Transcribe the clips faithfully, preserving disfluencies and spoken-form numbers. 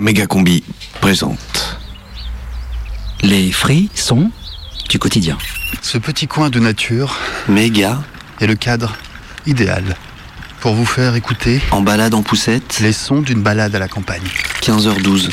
Mégacombi présente. Les frissons du quotidien. Ce petit coin de nature, méga, est le cadre idéal pour vous faire écouter, en balade en poussette, les sons d'une balade à la campagne. quinze heures douze.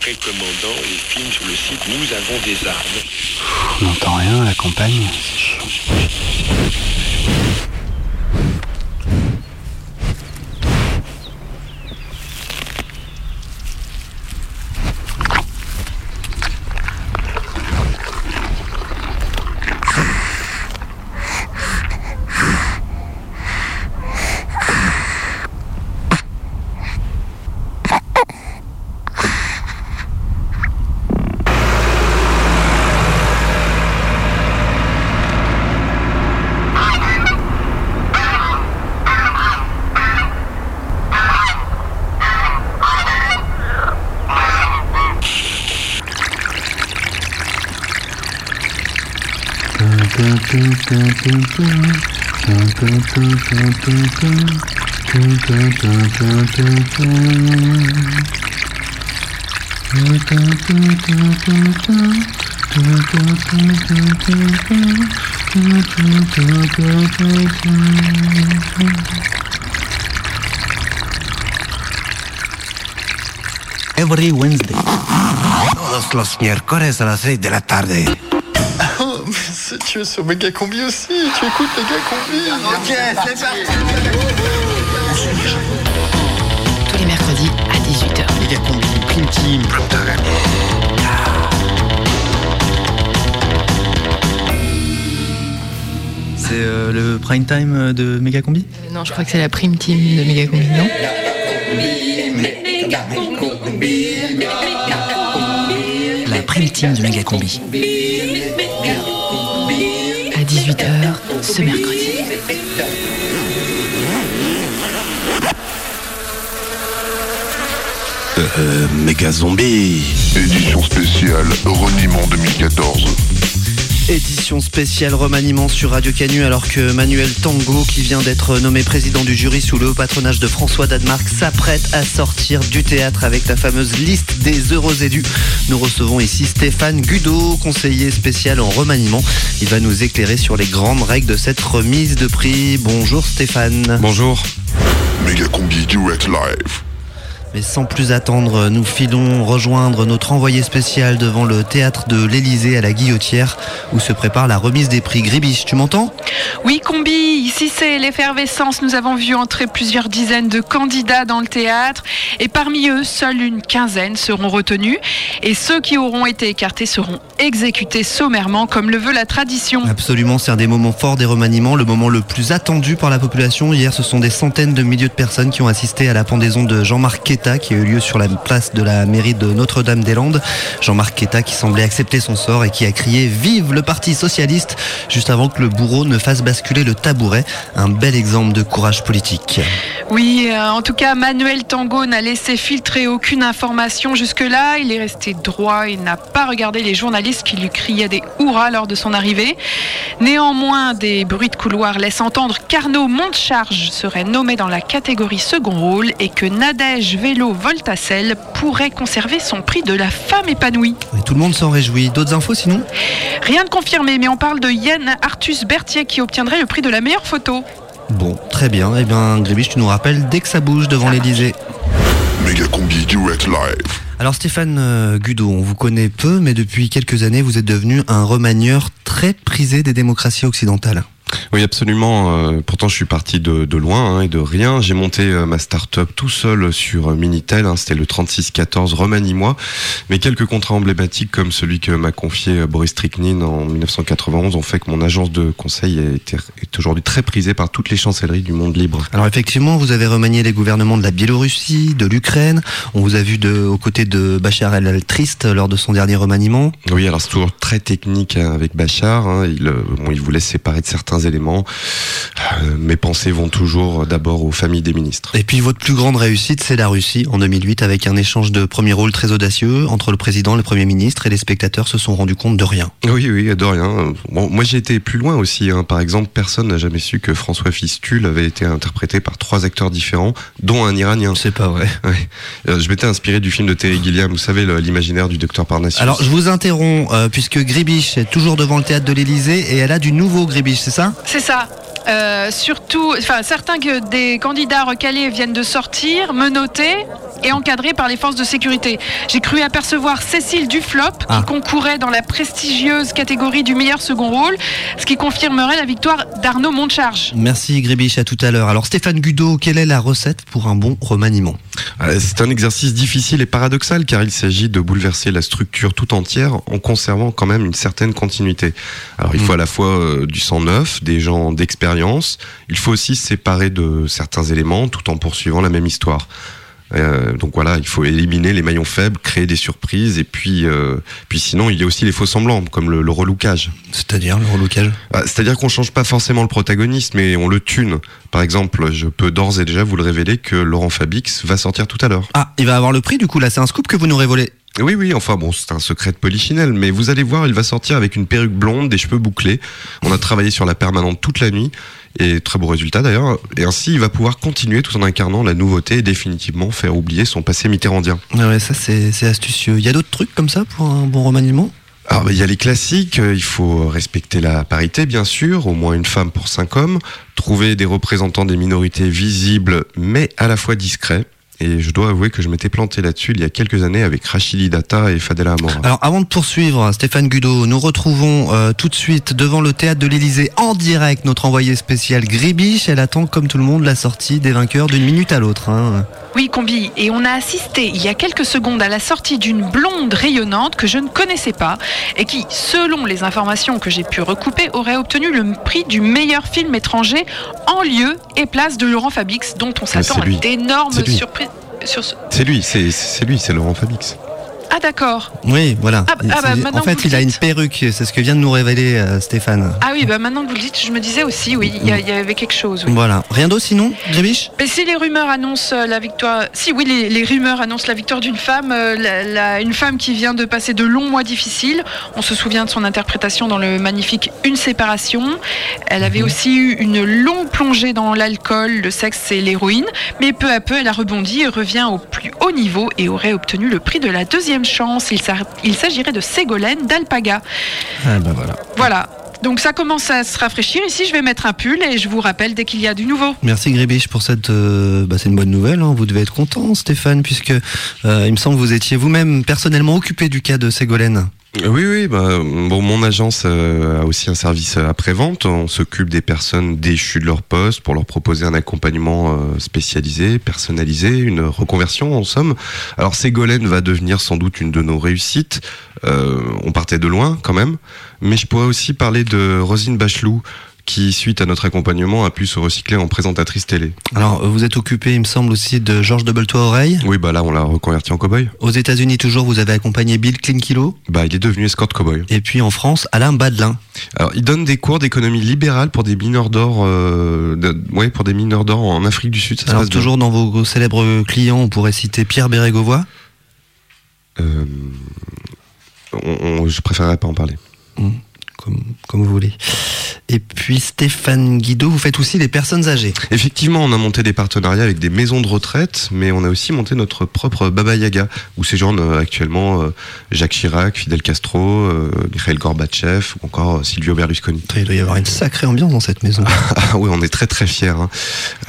Précommandant les films sur le site Nous avons des armes. On n'entend rien à la campagne, c'est chiant. Every Wednesday. Todos los miércoles a las seis de la tarde. Tu es sur Mégacombi aussi, tu écoutes Mégacombi. Ok, c'est parti. Tous les mercredis à dix-huit heures. Mégacombi, Prime Team, Plumtag. C'est euh, le prime time de Mégacombi ? euh, Non, je crois que c'est la Prime Team de Mégacombi, non ? La Prime Team de Mégacombi. dix-huit heures ce mercredi. Euh, euh, méga zombie. Édition spéciale remaniement deux mille quatorze. Édition spéciale remaniement sur Radio Canu, alors que Manuel Tango, qui vient d'être nommé président du jury sous le patronage de François Danemark, s'apprête à sortir du théâtre avec la fameuse liste des heureux élus. Nous recevons ici Stéphane Gudeau, conseiller spécial en remaniement. Il va nous éclairer sur les grandes règles de cette remise de prix. Bonjour Stéphane. Bonjour. Mégacombi Direct Live. Mais sans plus attendre, nous filons rejoindre notre envoyé spécial devant le théâtre de l'Élysée à la Guillotière, où se prépare la remise des prix. Gribiche, tu m'entends ? Oui, Combi, ici c'est l'effervescence. Nous avons vu entrer plusieurs dizaines de candidats dans le théâtre, et parmi eux, seule une quinzaine seront retenus, et ceux qui auront été écartés seront exécutés sommairement, comme le veut la tradition. Absolument, c'est un des moments forts des remaniements, le moment le plus attendu par la population. Hier, ce sont des centaines de milliers de personnes qui ont assisté à la pendaison de Jean-Marc Quetta, qui a eu lieu sur la place de la mairie de Notre-Dame-des-Landes. Jean-Marc Quetta qui semblait accepter son sort et qui a crié « Vive le Parti Socialiste !» juste avant que le bourreau ne fasse basculer le tabouret. Un bel exemple de courage politique. Oui, euh, en tout cas, Manuel Tango n'a laissé filtrer aucune information jusque-là. Il est resté droit et n'a pas regardé les journalistes qui lui criaient des hurrahs lors de son arrivée. Néanmoins, des bruits de couloir laissent entendre qu'Arnaud Montecharge serait nommé dans la catégorie second rôle et que Nadège Vélo Voltacelle pourrait conserver son prix de la femme épanouie. Et tout le monde s'en réjouit. D'autres infos sinon ? Rien de confirmé, mais on parle de Yann Arthus Berthier qui obtiendrait le prix de la meilleure photo. Bon, très bien. Eh bien, Gribiche, tu nous rappelles dès que ça bouge devant ça l'Elysée. Mégacombi Direct Live. Alors Stéphane Gudeau, on vous connaît peu, mais depuis quelques années, vous êtes devenu un remanieur très prisé des démocraties occidentales. Oui, absolument. Pourtant, je suis parti de, de loin hein, et de rien. J'ai monté ma start-up tout seul sur Minitel. Hein, c'était le trente-six quatorze Remanie-moi. Mais quelques contrats emblématiques comme celui que m'a confié Boris Stryknin en dix-neuf cent quatre-vingt-onze ont fait que mon agence de conseil est, est aujourd'hui très prisée par toutes les chancelleries du monde libre. Alors effectivement, vous avez remanié les gouvernements de la Biélorussie, de l'Ukraine. On vous a vu de, aux côtés de Bachar el-Triste lors de son dernier remaniement. Oui, alors c'est toujours très technique avec Bachar. Hein, il, bon, il voulait se séparer de certains éléments. Euh, mes pensées vont toujours d'abord aux familles des ministres. Et puis votre plus grande réussite, c'est la Russie en deux mille huit, avec un échange de premier rôle très audacieux entre le président, le premier ministre, et les spectateurs se sont rendus compte de rien. Oui, oui, de rien. Bon, moi j'ai été plus loin aussi. Hein. Par exemple, personne n'a jamais su que François Fistule avait été interprété par trois acteurs différents, dont un Iranien. C'est pas vrai. Ouais. Euh, je m'étais inspiré du film de Terry Gilliam, vous savez, le, l'imaginaire du docteur Parnassus. Alors je vous interromps, euh, puisque Gribiche est toujours devant le théâtre de l'Élysée et elle a du nouveau Gribiche, c'est ça ? C'est ça. Euh, surtout, enfin, certains que des candidats recalés viennent de sortir, menottés et encadrés par les forces de sécurité. J'ai cru apercevoir Cécile Duflop, ah. qui concourait dans la prestigieuse catégorie du meilleur second rôle, ce qui confirmerait la victoire d'Arnaud Montcharge. Merci Gribiche, à tout à l'heure. Alors Stéphane Gudeau, quelle est la recette pour un bon remaniement ? C'est un exercice difficile et paradoxal car il s'agit de bouleverser la structure tout entière en conservant quand même une certaine continuité. Alors il faut à la fois euh, du sang neuf, des gens d'expérience, il faut aussi se séparer de certains éléments tout en poursuivant la même histoire. Euh, donc voilà, il faut éliminer les maillons faibles, créer des surprises, et puis, euh, puis sinon il y a aussi les faux semblants, comme le, le relookage. C'est-à-dire le relookage ? bah, C'est-à-dire qu'on change pas forcément le protagoniste, mais on le tune. Par exemple, je peux d'ores et déjà vous le révéler que Laurent Fabius va sortir tout à l'heure. Ah, il va avoir le prix du coup là, c'est un scoop que vous nous révélez. Oui, oui, enfin bon, c'est un secret de Polichinelle, mais vous allez voir, il va sortir avec une perruque blonde, des cheveux bouclés. On a travaillé sur la permanente toute la nuit, et très beau résultat d'ailleurs. Et ainsi, il va pouvoir continuer tout en incarnant la nouveauté et définitivement faire oublier son passé mitterrandien. Ah ouais, ça c'est, c'est astucieux. Il y a d'autres trucs comme ça pour un bon remaniement ? Alors, il y a les classiques, il faut respecter la parité, bien sûr, au moins une femme pour cinq hommes, trouver des représentants des minorités visibles, mais à la fois discrets. Et je dois avouer que je m'étais planté là-dessus il y a quelques années avec Rachidi Data et Fadela Amora. Alors avant de poursuivre, Stéphane Gudeau, nous retrouvons euh, tout de suite devant le théâtre de l'Élysée en direct notre envoyée spéciale Gribiche. Elle attend comme tout le monde la sortie des vainqueurs d'une minute à l'autre. Hein. Oui, Combi, et on a assisté il y a quelques secondes à la sortie d'une blonde rayonnante que je ne connaissais pas et qui, selon les informations que j'ai pu recouper, aurait obtenu le prix du meilleur film étranger en lieu et place de Laurent Fabius, dont on s'attend à d'énormes surprises. Sur ce... C'est lui, c'est, c'est lui, c'est Laurent Fabius. Ah d'accord. Oui, voilà. Ah, ah, bah, en fait, il a une perruque, c'est ce que vient de nous révéler euh, Stéphane. Ah oui, bah maintenant que vous le dites, je me disais aussi, oui, il y, y avait quelque chose. Oui. Voilà. Rien d'autre sinon, Gribiche ? Mais si les rumeurs annoncent la victoire, si oui, les, les rumeurs annoncent la victoire d'une femme, euh, la, la, une femme qui vient de passer de longs mois difficiles. On se souvient de son interprétation dans le magnifique Une séparation. Elle avait mmh. aussi eu une longue plongée dans l'alcool, le sexe et l'héroïne, mais peu à peu, elle a rebondi et revient au plus haut niveau et aurait obtenu le prix de la deuxième chance. Il s'agirait de Ségolène d'Alpaga. Ah ben voilà. Voilà. Donc ça commence à se rafraîchir. Ici, je vais mettre un pull et je vous rappelle dès qu'il y a du nouveau. Merci Gribiche pour cette... Euh, bah c'est une bonne nouvelle. Hein. Vous devez être content, Stéphane, puisque euh, il me semble que vous étiez vous-même personnellement occupé du cas de Ségolène. Oui, oui. Bah, bon, mon agence euh, a aussi un service après-vente. On s'occupe des personnes déchues de leur poste pour leur proposer un accompagnement euh, spécialisé, personnalisé, une reconversion en somme. Alors Ségolène va devenir sans doute une de nos réussites. Euh, on partait de loin quand même. Mais je pourrais aussi parler de Roselyne Bachelot, qui, suite à notre accompagnement, a pu se recycler en présentatrice télé. Alors, vous êtes occupé, il me semble, aussi de Georges Doubeletoe-Oreille ? Oui, bah là, on l'a reconverti en cow-boy. Aux États-Unis toujours, vous avez accompagné Bill Klinkilo ? Bah, il est devenu escorte cow-boy. Et puis en France, Alain Badelin. Alors, il donne des cours d'économie libérale pour des mineurs d'or, euh, de, ouais, pour des mineurs d'or en Afrique du Sud. Ça Alors, se passe toujours bien. Dans vos, vos célèbres clients, on pourrait citer Pierre Bérégovoy ? Euh, on, on, je préférerais pas en parler. Mmh. Comme, comme vous voulez. Et puis Stéphane Guido, vous faites aussi les personnes âgées. Effectivement, on a monté des partenariats avec des maisons de retraite, mais on a aussi monté notre propre Baba Yaga, où séjournent actuellement Jacques Chirac, Fidel Castro, Mikhail Gorbatchev ou encore Silvio Berlusconi. Il doit y avoir une sacrée ambiance dans cette maison. Ah oui, on est très très fiers. Hein.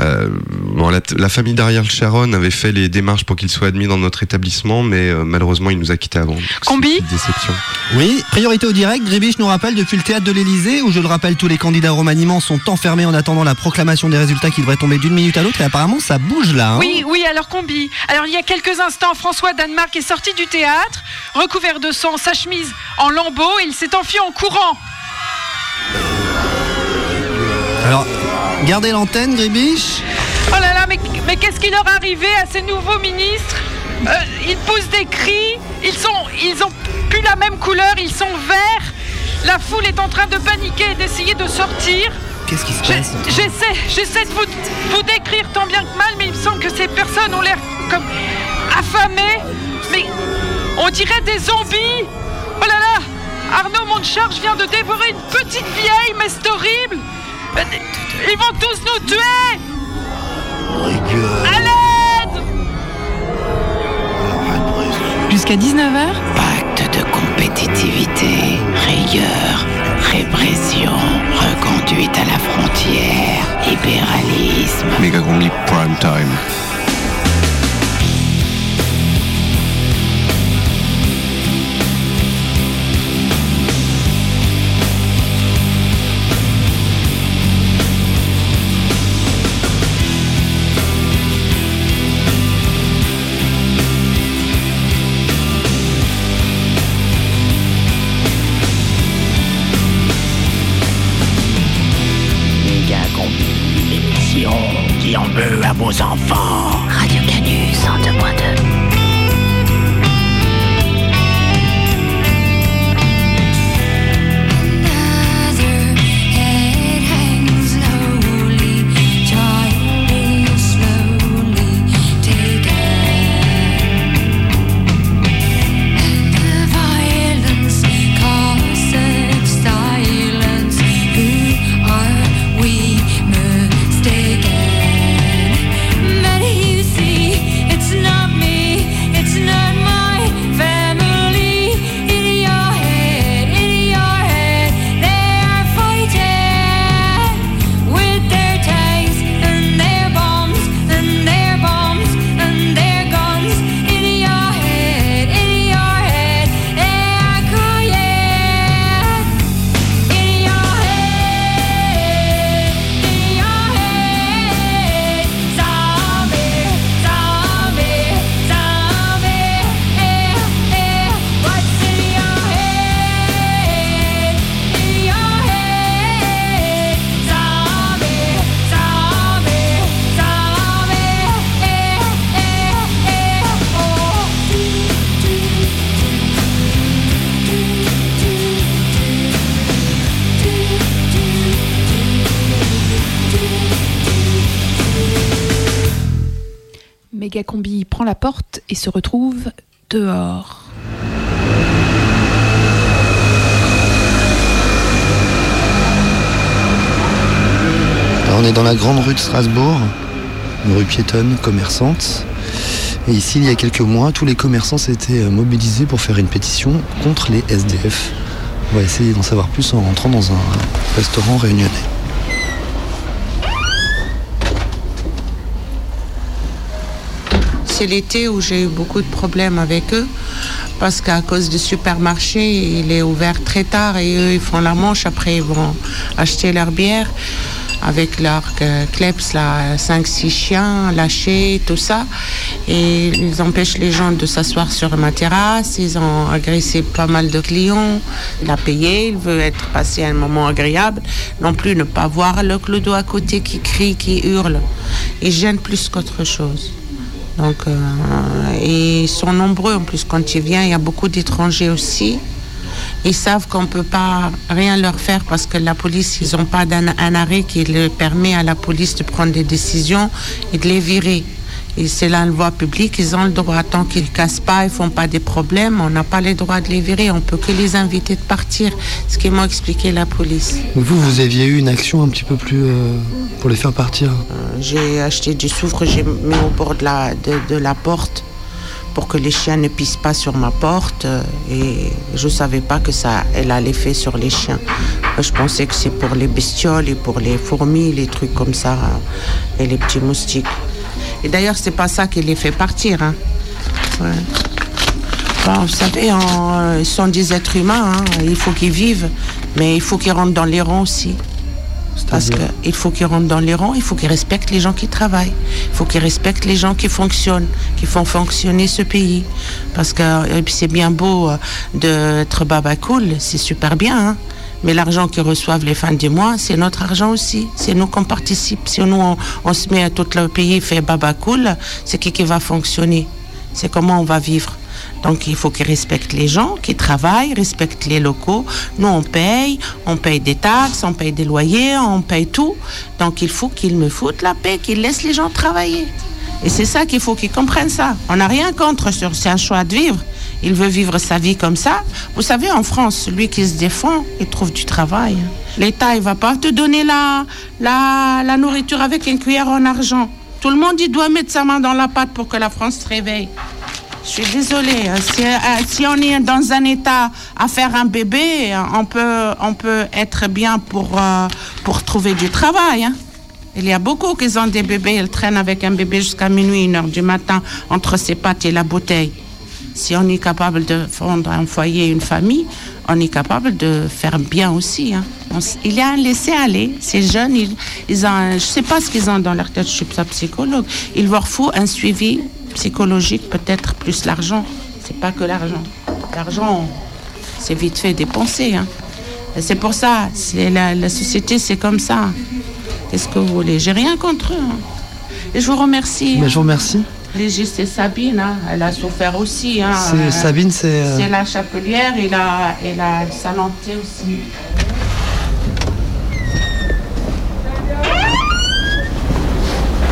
Euh, bon, la, la famille d'Ariel Sharon avait fait les démarches pour qu'il soit admis dans notre établissement, mais euh, malheureusement il nous a quittés avant. Combi ? Déception. Oui, priorité au direct, Gribiche nous rappelle de depuis le théâtre de l'Elysée où, je le rappelle, tous les candidats au remaniement sont enfermés en attendant la proclamation des résultats qui devrait tomber d'une minute à l'autre, et apparemment ça bouge là. Hein. Oui, oui, alors combi. Alors il y a quelques instants, François Danemark est sorti du théâtre, recouvert de sang, sa chemise en lambeaux, et il s'est enfui en courant. Alors, gardez l'antenne, Gribiche. Oh là là, mais, mais qu'est-ce qui leur est arrivé à ces nouveaux ministres? Euh, ils poussent des cris, ils sont, ils ont plus la même couleur, ils sont verts. La foule est en train de paniquer et d'essayer de sortir. Qu'est-ce qui se Je, passe J'essaie, j'essaie de vous, vous décrire tant bien que mal, mais il me semble que ces personnes ont l'air comme affamées. Mais on dirait des zombies. Oh là là, Arnaud Montecharge vient de dévorer une petite vieille, mais c'est horrible. Ils vont tous nous tuer. Allez, jusqu'à dix-neuf heures. Pacte de compétitivité, rigueur, répression, reconduite à la frontière, libéralisme. Méga Combi Prime Time. Aux enfants. Radio Canu cent deux virgule deux. Combi prend la porte et se retrouve dehors. Alors on est dans la grande rue de Strasbourg, une rue piétonne, commerçante. Et ici, il y a quelques mois, tous les commerçants s'étaient mobilisés pour faire une pétition contre les S D F. On va essayer d'en savoir plus en rentrant dans un restaurant réunionnais. C'est l'été où j'ai eu beaucoup de problèmes avec eux parce qu'à cause du supermarché, il est ouvert très tard et eux, ils font la manche. Après, ils vont acheter leur bière avec leur euh, kleps, là, cinq six chiens lâchés, tout ça. Et ils empêchent les gens de s'asseoir sur ma terrasse. Ils ont agressé pas mal de clients. Il a payé, il veut être passé à un moment agréable. Non plus ne pas voir le clodo à côté qui crie, qui hurle. Ils gênent plus qu'autre chose. Donc, euh, et ils sont nombreux en plus quand ils viennent, il y a beaucoup d'étrangers aussi. Ils savent qu'on ne peut pas rien leur faire parce que la police, ils n'ont pas d'un, un arrêt qui le permet à la police de prendre des décisions et de les virer. Et c'est la loi publique, ils ont le droit, tant qu'ils ne cassent pas, ils ne font pas des problèmes, on n'a pas le droit de les virer, on ne peut que les inviter de partir, ce qu'ils m'ont expliqué la police. Vous, vous aviez eu une action un petit peu plus euh, pour les faire partir. euh, J'ai acheté du soufre, j'ai mis au bord de la, de, de la porte pour que les chiens ne pissent pas sur ma porte, euh, et je ne savais pas que ça elle a l'effet sur les chiens. Je pensais que c'est pour les bestioles et pour les fourmis, les trucs comme ça, euh, et les petits moustiques. Et d'ailleurs, c'est pas ça qui les fait partir. Hein. Ouais. Bon, vous savez, on, ils sont des êtres humains, hein. Il faut qu'ils vivent. Mais il faut qu'ils rentrent dans les rangs aussi. Parce qu'il faut qu'ils rentrent dans les rangs, il faut qu'ils respectent les gens qui travaillent, il faut qu'ils respectent les gens qui fonctionnent, qui font fonctionner ce pays. Parce que et puis c'est bien beau d'être babacool, c'est super bien, hein, mais l'argent qu'ils reçoivent les fins du mois, c'est notre argent aussi, c'est nous qu'on participe. Si nous on, on se met à tout le pays fait babacool, c'est qui qui va fonctionner, c'est comment on va vivre. Donc il faut qu'ils respectent les gens qui travaillent, respectent les locaux. Nous on paye, on paye des taxes, on paye des loyers, on paye tout. Donc il faut qu'ils me foutent la paix, qu'ils laissent les gens travailler. Et c'est ça qu'il faut qu'ils comprennent ça. On n'a rien contre, c'est un choix de vivre. Il veut vivre sa vie comme ça. Vous savez, en France, celui qui se défend, il trouve du travail. L'État, il ne va pas te donner la, la, la nourriture avec une cuillère en argent. Tout le monde, il doit mettre sa main dans la pâte pour que la France se réveille. Je suis désolée, si, si on est dans un état à faire un bébé, on peut, on peut être bien pour, pour trouver du travail. Hein. Il y a beaucoup qui ont des bébés, ils traînent avec un bébé jusqu'à minuit, une heure du matin, entre ses pattes et la bouteille. Si on est capable de fonder un foyer, une famille, on est capable de faire bien aussi. Hein. On, il y a un laisser-aller. Ces jeunes, ils, ils ont un, je ne sais pas ce qu'ils ont dans leur tête, je ne suis pas psychologue. Il leur faut un suivi psychologique, peut-être plus l'argent. C'est pas que l'argent. L'argent, c'est vite fait dépensé. Hein. Et c'est pour ça, c'est la, la société, c'est comme ça. Qu'est-ce que vous voulez ? J'ai rien contre eux. Hein. Et je vous remercie. Mais je vous remercie. Légiste et Sabine, hein, elle a souffert aussi. Hein, c'est, euh, Sabine, c'est... Euh... C'est la chapelière et la, et la salon de thé aussi.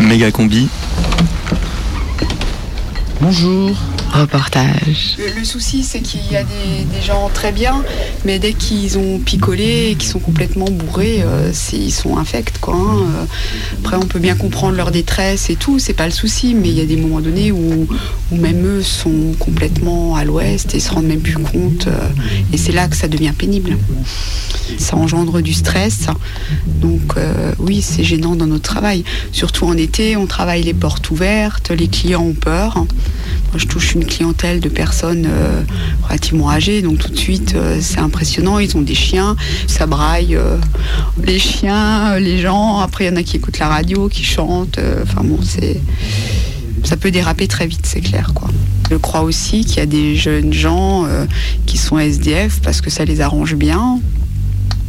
Méga combi. Bonjour. Reportage. Le, le souci, c'est qu'il y a des, des gens très bien, mais dès qu'ils ont picolé et qu'ils sont complètement bourrés, euh, c'est, ils sont infects, quoi. Hein. Après, on peut bien comprendre leur détresse et tout, c'est pas le souci, mais il y a des moments donnés où, où même eux sont complètement à l'ouest et se rendent même plus compte, euh, et c'est là que ça devient pénible. Ça engendre du stress, donc euh, oui, c'est gênant dans notre travail. Surtout en été, on travaille les portes ouvertes, les clients ont peur. Moi, je touche une Une clientèle de personnes euh, relativement âgées, donc tout de suite euh, c'est impressionnant, ils ont des chiens, ça braille, euh, les chiens, euh, les gens, après il y en a qui écoutent la radio, qui chantent, enfin euh, bon, c'est... ça peut déraper très vite, c'est clair, quoi. Je crois aussi qu'il y a des jeunes gens euh, qui sont S D F parce que ça les arrange bien.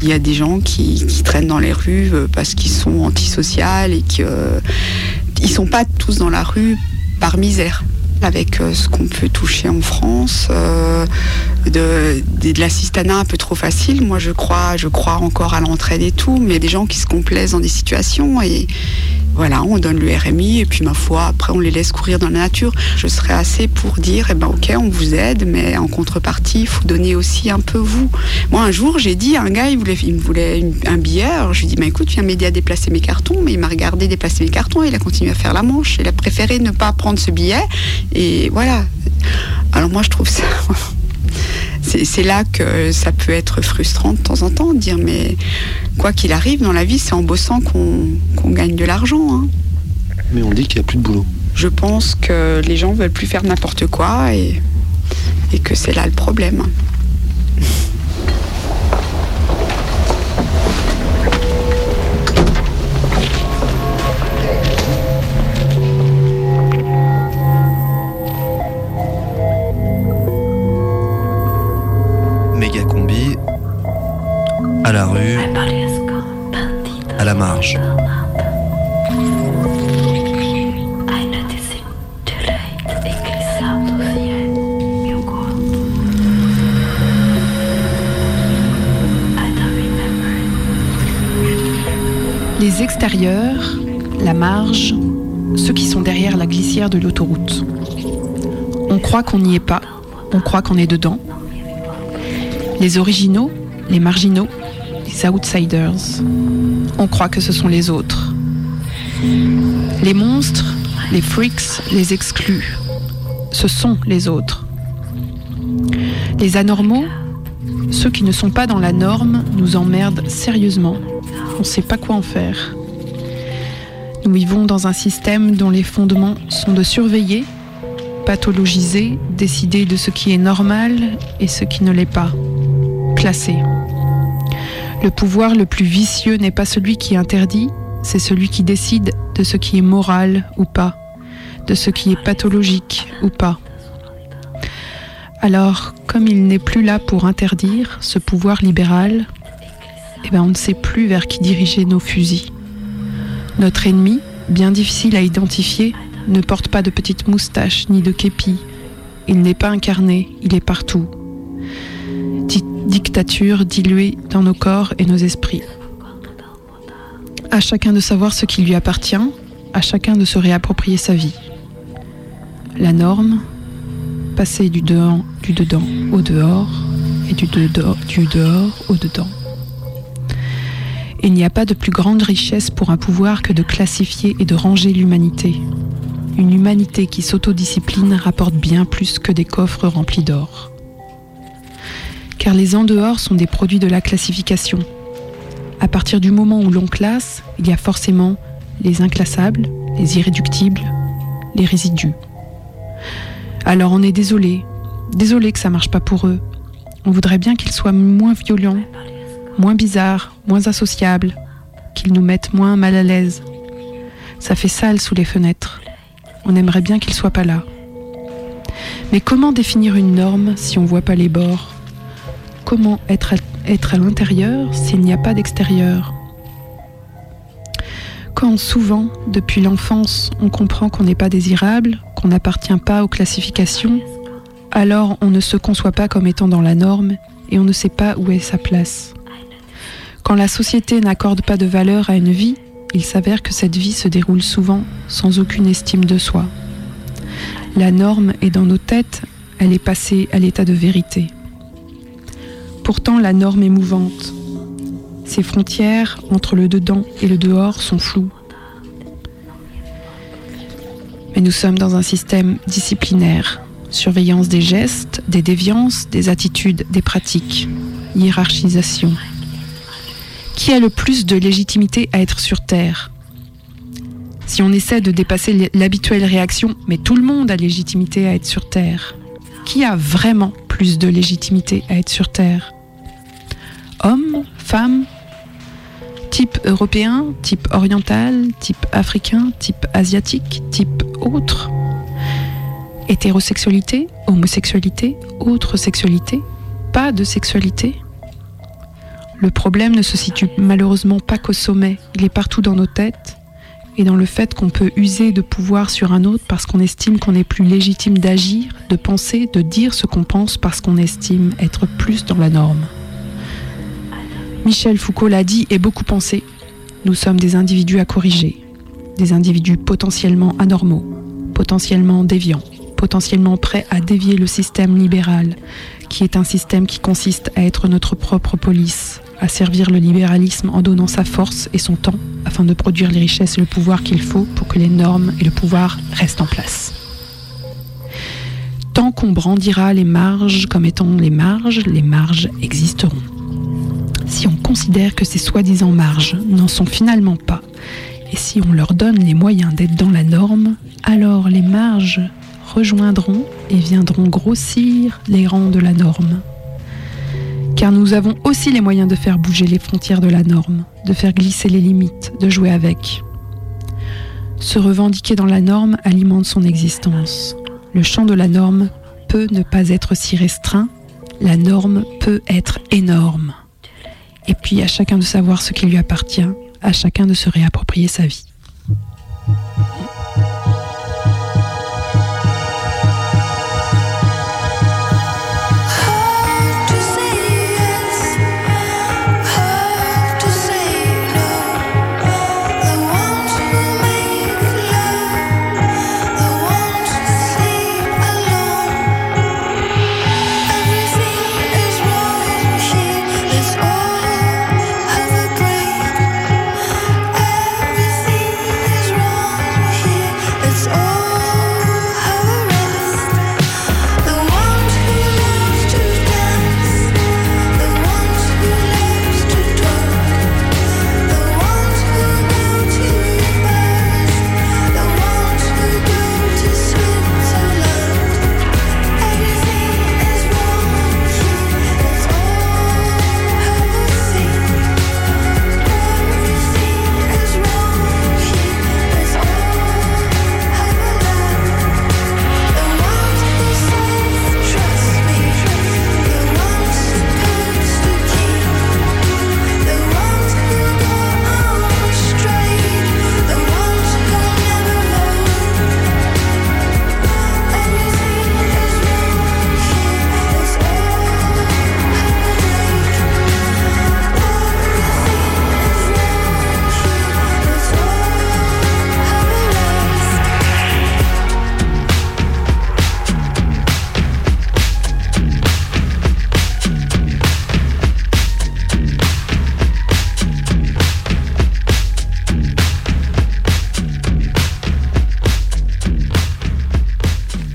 Il y a des gens qui, qui traînent dans les rues euh, parce qu'ils sont antisociaux et qu'ils euh, sont pas tous dans la rue par misère. Avec euh, ce qu'on peut toucher en France, euh, de, de, de l'assistanat un peu trop facile. Moi, je crois, je crois encore à l'entraide et tout, mais il y a des gens qui se complaisent dans des situations et voilà, on donne le R M I et puis ma foi, après, on les laisse courir dans la nature. Je serais assez pour dire, eh ben ok, on vous aide, mais en contrepartie, il faut donner aussi un peu vous. Moi, un jour, j'ai dit à un gars, il, voulait, il me voulait une, un billet. Alors, je lui ai dit, bah, écoute, viens m'aider à déplacer mes cartons. Mais il m'a regardé déplacer mes cartons et il a continué à faire la manche. Il a préféré ne pas prendre ce billet. Et voilà. Alors moi, je trouve ça... c'est, c'est là que ça peut être frustrant de temps en temps, de dire, mais quoi qu'il arrive dans la vie, c'est en bossant qu'on, qu'on gagne de l'argent. Hein. Mais on dit qu'il n'y a plus de boulot. Je pense que les gens ne veulent plus faire n'importe quoi et, et que c'est là le problème. À la rue, à la marge. Les extérieurs, la marge, ceux qui sont derrière la glissière de l'autoroute. On croit qu'on n'y est pas, on croit qu'on est dedans. Les originaux, les marginaux, les outsiders. On croit que ce sont les autres. Les monstres, les freaks, les exclus. Ce sont les autres. Les anormaux, ceux qui ne sont pas dans la norme, nous emmerdent sérieusement. On ne sait pas quoi en faire. Nous vivons dans un système dont les fondements sont de surveiller, pathologiser, décider de ce qui est normal et ce qui ne l'est pas. Classer. Le pouvoir le plus vicieux n'est pas celui qui interdit, c'est celui qui décide de ce qui est moral ou pas, de ce qui est pathologique ou pas. Alors, comme il n'est plus là pour interdire ce pouvoir libéral, eh ben on ne sait plus vers qui diriger nos fusils. Notre ennemi, bien difficile à identifier, ne porte pas de petites moustaches ni de képi. Il n'est pas incarné, il est partout. Dictature diluée dans nos corps et nos esprits. À chacun de savoir ce qui lui appartient, à chacun de se réapproprier sa vie. La norme, passer du, dehors, du dedans au dehors et du, de, de, du dehors au dedans. Il n'y a pas de plus grande richesse pour un pouvoir que de classifier et de ranger l'humanité. Une humanité qui s'autodiscipline rapporte bien plus que des coffres remplis d'or. Car les en-dehors sont des produits de la classification. À partir du moment où l'on classe, il y a forcément les inclassables, les irréductibles, les résidus. Alors on est désolé, désolé que ça marche pas pour eux. On voudrait bien qu'ils soient moins violents, moins bizarres, moins associables, qu'ils nous mettent moins mal à l'aise. Ça fait sale sous les fenêtres. On aimerait bien qu'ils soient pas là. Mais comment définir une norme si on voit pas les bords ? Comment être à, être à l'intérieur s'il n'y a pas d'extérieur ? Quand souvent, depuis l'enfance, on comprend qu'on n'est pas désirable, qu'on n'appartient pas aux classifications, alors on ne se conçoit pas comme étant dans la norme et on ne sait pas où est sa place. Quand la société n'accorde pas de valeur à une vie, il s'avère que cette vie se déroule souvent sans aucune estime de soi. La norme est dans nos têtes, elle est passée à l'état de vérité. Pourtant, la norme est mouvante. Ses frontières entre le dedans et le dehors sont floues. Mais nous sommes dans un système disciplinaire. Surveillance des gestes, des déviances, des attitudes, des pratiques. Hiérarchisation. Qui a le plus de légitimité à être sur Terre ? Si on essaie de dépasser l'habituelle réaction, mais tout le monde a légitimité à être sur Terre. Qui a vraiment plus de légitimité à être sur Terre ? Hommes, femmes, type européen, type oriental, type africain, type asiatique, type autre ? Hétérosexualité, homosexualité, autre sexualité, pas de sexualité ? Le problème ne se situe malheureusement pas qu'au sommet, il est partout dans nos têtes et dans le fait qu'on peut user de pouvoir sur un autre parce qu'on estime qu'on est plus légitime d'agir, de penser, de dire ce qu'on pense parce qu'on estime être plus dans la norme. Michel Foucault l'a dit et beaucoup pensé, nous sommes des individus à corriger, des individus potentiellement anormaux, potentiellement déviants, potentiellement prêts à dévier le système libéral, qui est un système qui consiste à être notre propre police, à servir le libéralisme en donnant sa force et son temps afin de produire les richesses et le pouvoir qu'il faut pour que les normes et le pouvoir restent en place. Tant qu'on brandira les marges comme étant les marges, les marges existeront. Si on considère que ces soi-disant marges n'en sont finalement pas, et si on leur donne les moyens d'être dans la norme, alors les marges rejoindront et viendront grossir les rangs de la norme. Car nous avons aussi les moyens de faire bouger les frontières de la norme, de faire glisser les limites, de jouer avec. Se revendiquer dans la norme alimente son existence. Le champ de la norme peut ne pas être si restreint, la norme peut être énorme. Et puis à chacun de savoir ce qui lui appartient, à chacun de se réapproprier sa vie. See?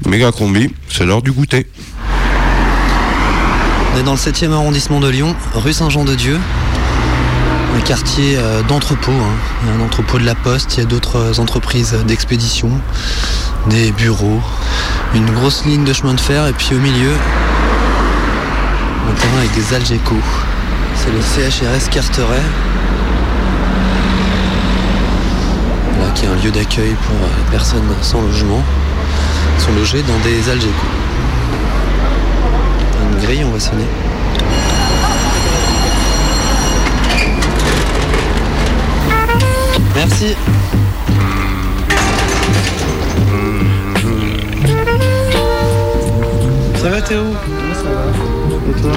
Méga combi, c'est l'heure du goûter. On est dans le septième arrondissement de Lyon, rue Saint-Jean-de-Dieu, un quartier d'entrepôt, hein. Il y a un entrepôt de la Poste, il y a d'autres entreprises d'expédition, des bureaux, une grosse ligne de chemin de fer et puis au milieu, un terrain avec des Algeco. C'est le C H R S Carteret, voilà, qui est un lieu d'accueil pour les personnes sans logement, qui sont logées dans des Algeco. Une grille, on va sonner. Merci. Ça va Théo ? Oui, ça va. Et toi ?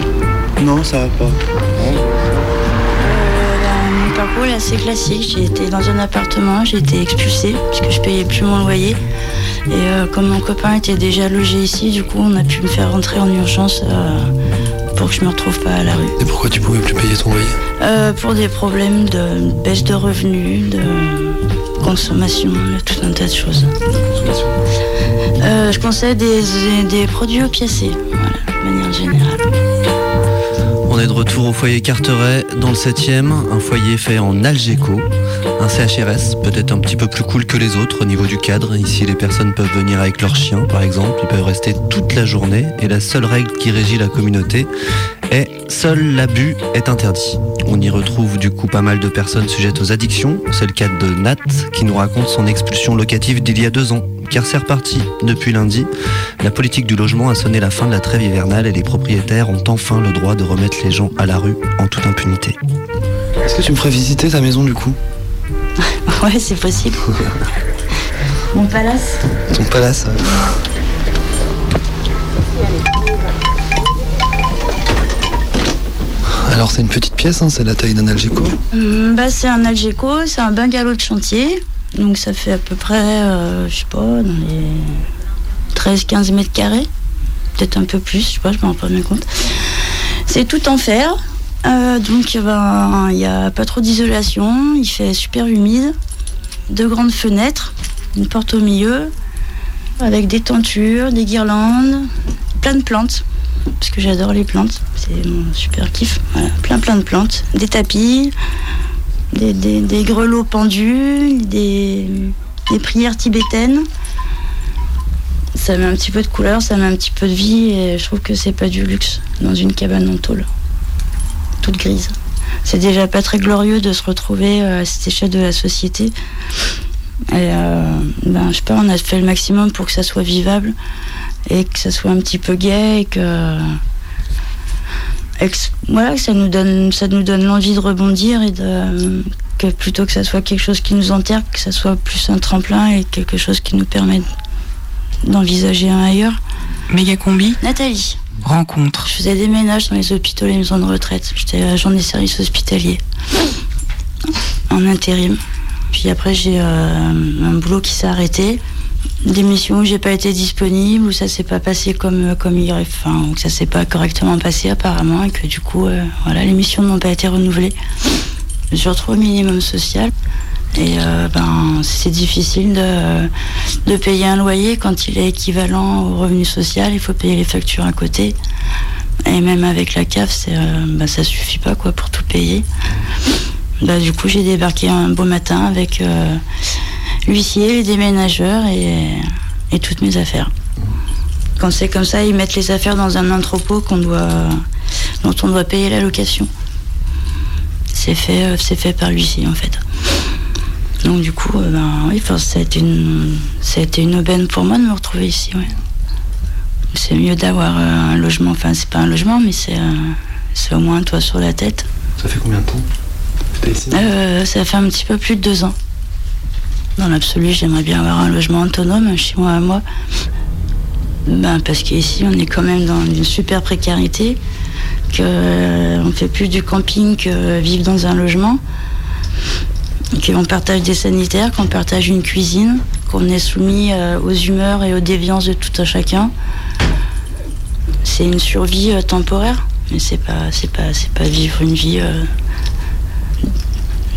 Non, ça va pas. Euh, mon parcours est assez classique. J'ai été dans un appartement, j'ai été expulsée parce que je payais plus mon loyer. Et euh, comme mon copain était déjà logé ici, du coup, on a pu me faire rentrer en urgence euh, pour que je me retrouve pas à la rue. Et pourquoi tu pouvais plus payer ton loyer ? euh, Pour des problèmes de baisse de revenus, de consommation, tout un tas de choses. Consommation. Euh, je conseille des, des, des produits opiacés, voilà, de manière générale. On est de retour au foyer Carteret, dans le septième, un foyer fait en Algeco. Un C H R S, peut-être un petit peu plus cool que les autres au niveau du cadre. Ici, les personnes peuvent venir avec leur chien, par exemple. Ils peuvent rester toute la journée. Et la seule règle qui régit la communauté est « seul l'abus est interdit ». On y retrouve du coup pas mal de personnes sujettes aux addictions. C'est le cas de Nat, qui nous raconte son expulsion locative d'il y a deux ans. Car c'est reparti. Depuis lundi, la politique du logement a sonné la fin de la trêve hivernale et les propriétaires ont enfin le droit de remettre les gens à la rue en toute impunité. Est-ce que tu me ferais visiter ta maison du coup ? Ouais, c'est possible. Mon palace. Ton palace. Alors c'est une petite pièce, hein, c'est la taille d'un Algeco. Mmh, bah c'est un Algeco, c'est un bungalow de chantier. Donc ça fait à peu près, euh, je sais pas, dans les treize quinze mètres carrés. Peut-être un peu plus, je sais pas, je m'en rends pas bien compte. C'est tout en fer. Euh, donc il ben, n'y a pas trop d'isolation, il fait super humide, deux grandes fenêtres, une porte au milieu, avec des tentures, des guirlandes, plein de plantes, parce que j'adore les plantes, c'est mon super kiff, voilà, plein plein de plantes, des tapis, des, des, des grelots pendus, des, des prières tibétaines. Ça met un petit peu de couleur, ça met un petit peu de vie et je trouve que c'est pas du luxe dans une cabane en tôle. Toute grise. C'est déjà pas très glorieux de se retrouver à cette échelle de la société. Et euh, ben, je sais pas, on a fait le maximum pour que ça soit vivable et que ça soit un petit peu gai et que, et que voilà, que ça nous donne, ça nous donne l'envie de rebondir et de, que plutôt que ça soit quelque chose qui nous enterre, que ça soit plus un tremplin et quelque chose qui nous permette d'envisager un ailleurs. Méga combi. Nathalie. Rencontre. Je faisais des ménages dans les hôpitaux et les maisons de retraite. J'étais agent des services hospitaliers, en intérim. Puis après, j'ai euh, un boulot qui s'est arrêté. Des missions où j'ai pas été disponible, où ça s'est pas passé comme, comme il y aurait, enfin, où ça s'est pas correctement passé apparemment, et que du coup, euh, voilà, les missions n'ont pas été renouvelées. Je me suis retrouvée au minimum social. Et euh, ben, c'est difficile de, de payer un loyer quand il est équivalent au revenu social. Il faut payer les factures à côté. Et même avec la C A F, c'est, euh, ben, ça suffit pas quoi, pour tout payer. Ben, du coup, j'ai débarqué un beau matin avec euh, l'huissier, les déménageurs et, et toutes mes affaires. Quand c'est comme ça, ils mettent les affaires dans un entrepôt qu'on doit, dont on doit payer la location. C'est fait, c'est fait par l'huissier, en fait. Donc du coup, euh, ben, oui, ça a, été une, ça a été une aubaine pour moi de me retrouver ici. Ouais. C'est mieux d'avoir euh, un logement, enfin c'est pas un logement, mais c'est, euh, c'est au moins un toit sur la tête. Ça fait combien de temps que t'es ici ? euh, Ça fait un petit peu plus de deux ans. Dans l'absolu, j'aimerais bien avoir un logement autonome, chez moi à moi. Ben, parce qu'ici, on est quand même dans une super précarité, qu'on euh, fait plus du camping que vivre dans un logement. Qu'on partage des sanitaires, qu'on partage une cuisine, qu'on est soumis euh, aux humeurs et aux déviances de tout un chacun. C'est une survie euh, temporaire, mais c'est pas, c'est pas, c'est pas vivre une vie euh,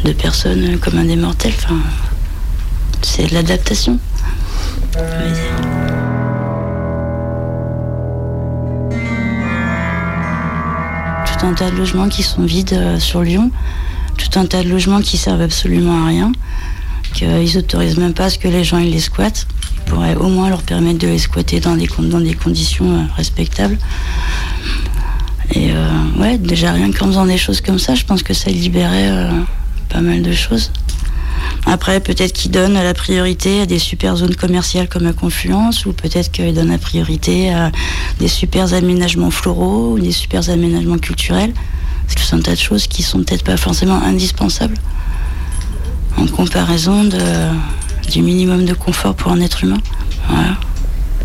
de personne comme un des mortels. Enfin, c'est de l'adaptation. Mais... tout un tas de logements qui sont vides euh, sur Lyon, tout un tas de logements qui servent absolument à rien, qu'ils n'autorisent même pas à ce que les gens ils les squattent. Ils pourraient au moins leur permettre de les squatter dans des, dans des conditions euh, respectables. Et euh, ouais, déjà rien qu'en faisant des choses comme ça, je pense que ça libérait euh, pas mal de choses. Après, peut-être qu'ils donnent la priorité à des super zones commerciales comme à Confluence, ou peut-être qu'ils donnent la priorité à des super aménagements floraux, ou des super aménagements culturels. Parce que ce sont un tas de choses qui sont peut-être pas forcément indispensables en comparaison de, du minimum de confort pour un être humain. Voilà.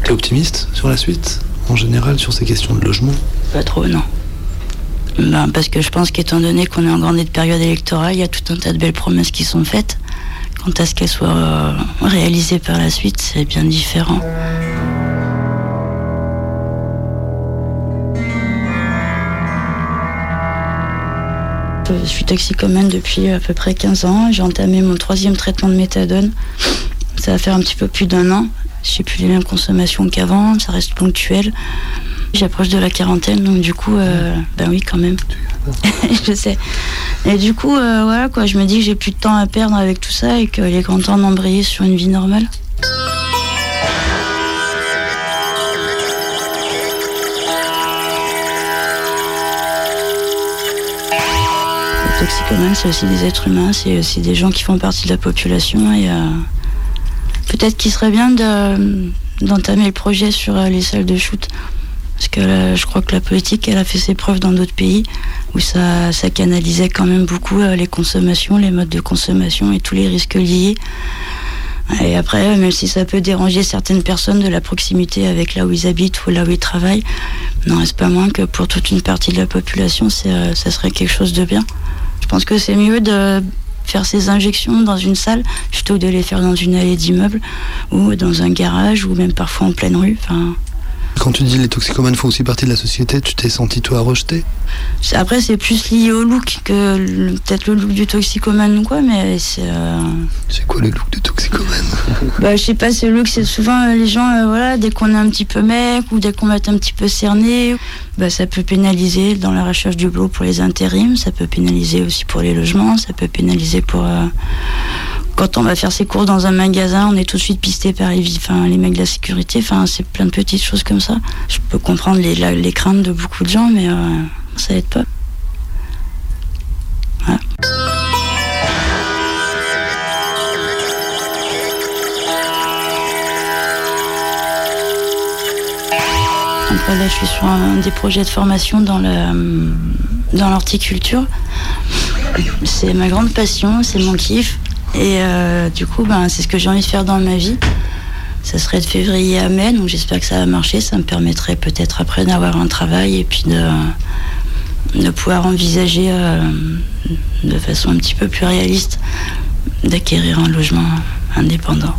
T'es optimiste sur la suite, en général, sur ces questions de logement ? Pas trop, non. Ben, parce que je pense qu'étant donné qu'on est en grande période électorale, il y a tout un tas de belles promesses qui sont faites. Quant à ce qu'elles soient euh, réalisées par la suite, c'est bien différent. Je suis toxicomane depuis à peu près quinze ans. J'ai entamé mon troisième traitement de méthadone. Ça va faire un petit peu plus d'un an. J'ai plus les mêmes consommations qu'avant, ça reste ponctuel. J'approche de la quarantaine, donc du coup, euh, ben oui, quand même. Je sais. Et du coup, euh, voilà quoi, je me dis que j'ai plus de temps à perdre avec tout ça et qu'il est grand temps d'embrayer sur une vie normale. Les toxicomanes, c'est aussi des êtres humains, c'est aussi des gens qui font partie de la population et euh, peut-être qu'il serait bien de, d'entamer le projet sur les salles de shoot. Parce que là, je crois que la politique, elle a fait ses preuves dans d'autres pays où ça, ça canalisait quand même beaucoup les consommations, les modes de consommation et tous les risques liés. Et après, même si ça peut déranger certaines personnes de la proximité avec là où ils habitent ou là où ils travaillent, n'en reste pas moins que pour toute une partie de la population, c'est, ça serait quelque chose de bien. Je pense que c'est mieux de faire ces injections dans une salle plutôt que de les faire dans une allée d'immeuble ou dans un garage ou même parfois en pleine rue. Enfin, quand tu dis les toxicomanes font aussi partie de la société, tu t'es senti toi rejeté ? Après, c'est plus lié au look que le, peut-être le look du toxicomane ou quoi, mais c'est. Euh... C'est quoi le look du toxicomane ? Bah, je sais pas, ce look, c'est souvent euh, les gens, euh, voilà, dès qu'on est un petit peu mec ou dès qu'on va être un petit peu cerné, bah, ça peut pénaliser dans la recherche du boulot pour les intérims, ça peut pénaliser aussi pour les logements, ça peut pénaliser pour. Euh... Quand on va faire ses courses dans un magasin, on est tout de suite pisté par les, enfin, les mecs de la sécurité. Enfin, c'est plein de petites choses comme ça. Je peux comprendre les, la, les craintes de beaucoup de gens, mais euh, ça aide pas. Voilà. Après, là, je suis sur un des projets de formation dans, le, dans l'horticulture. C'est ma grande passion, c'est mon kiff. Et euh, du coup, ben, c'est ce que j'ai envie de faire dans ma vie. Ça serait de février à mai, donc j'espère que ça va marcher. Ça me permettrait peut-être après d'avoir un travail et puis de, de pouvoir envisager euh, de façon un petit peu plus réaliste d'acquérir un logement indépendant.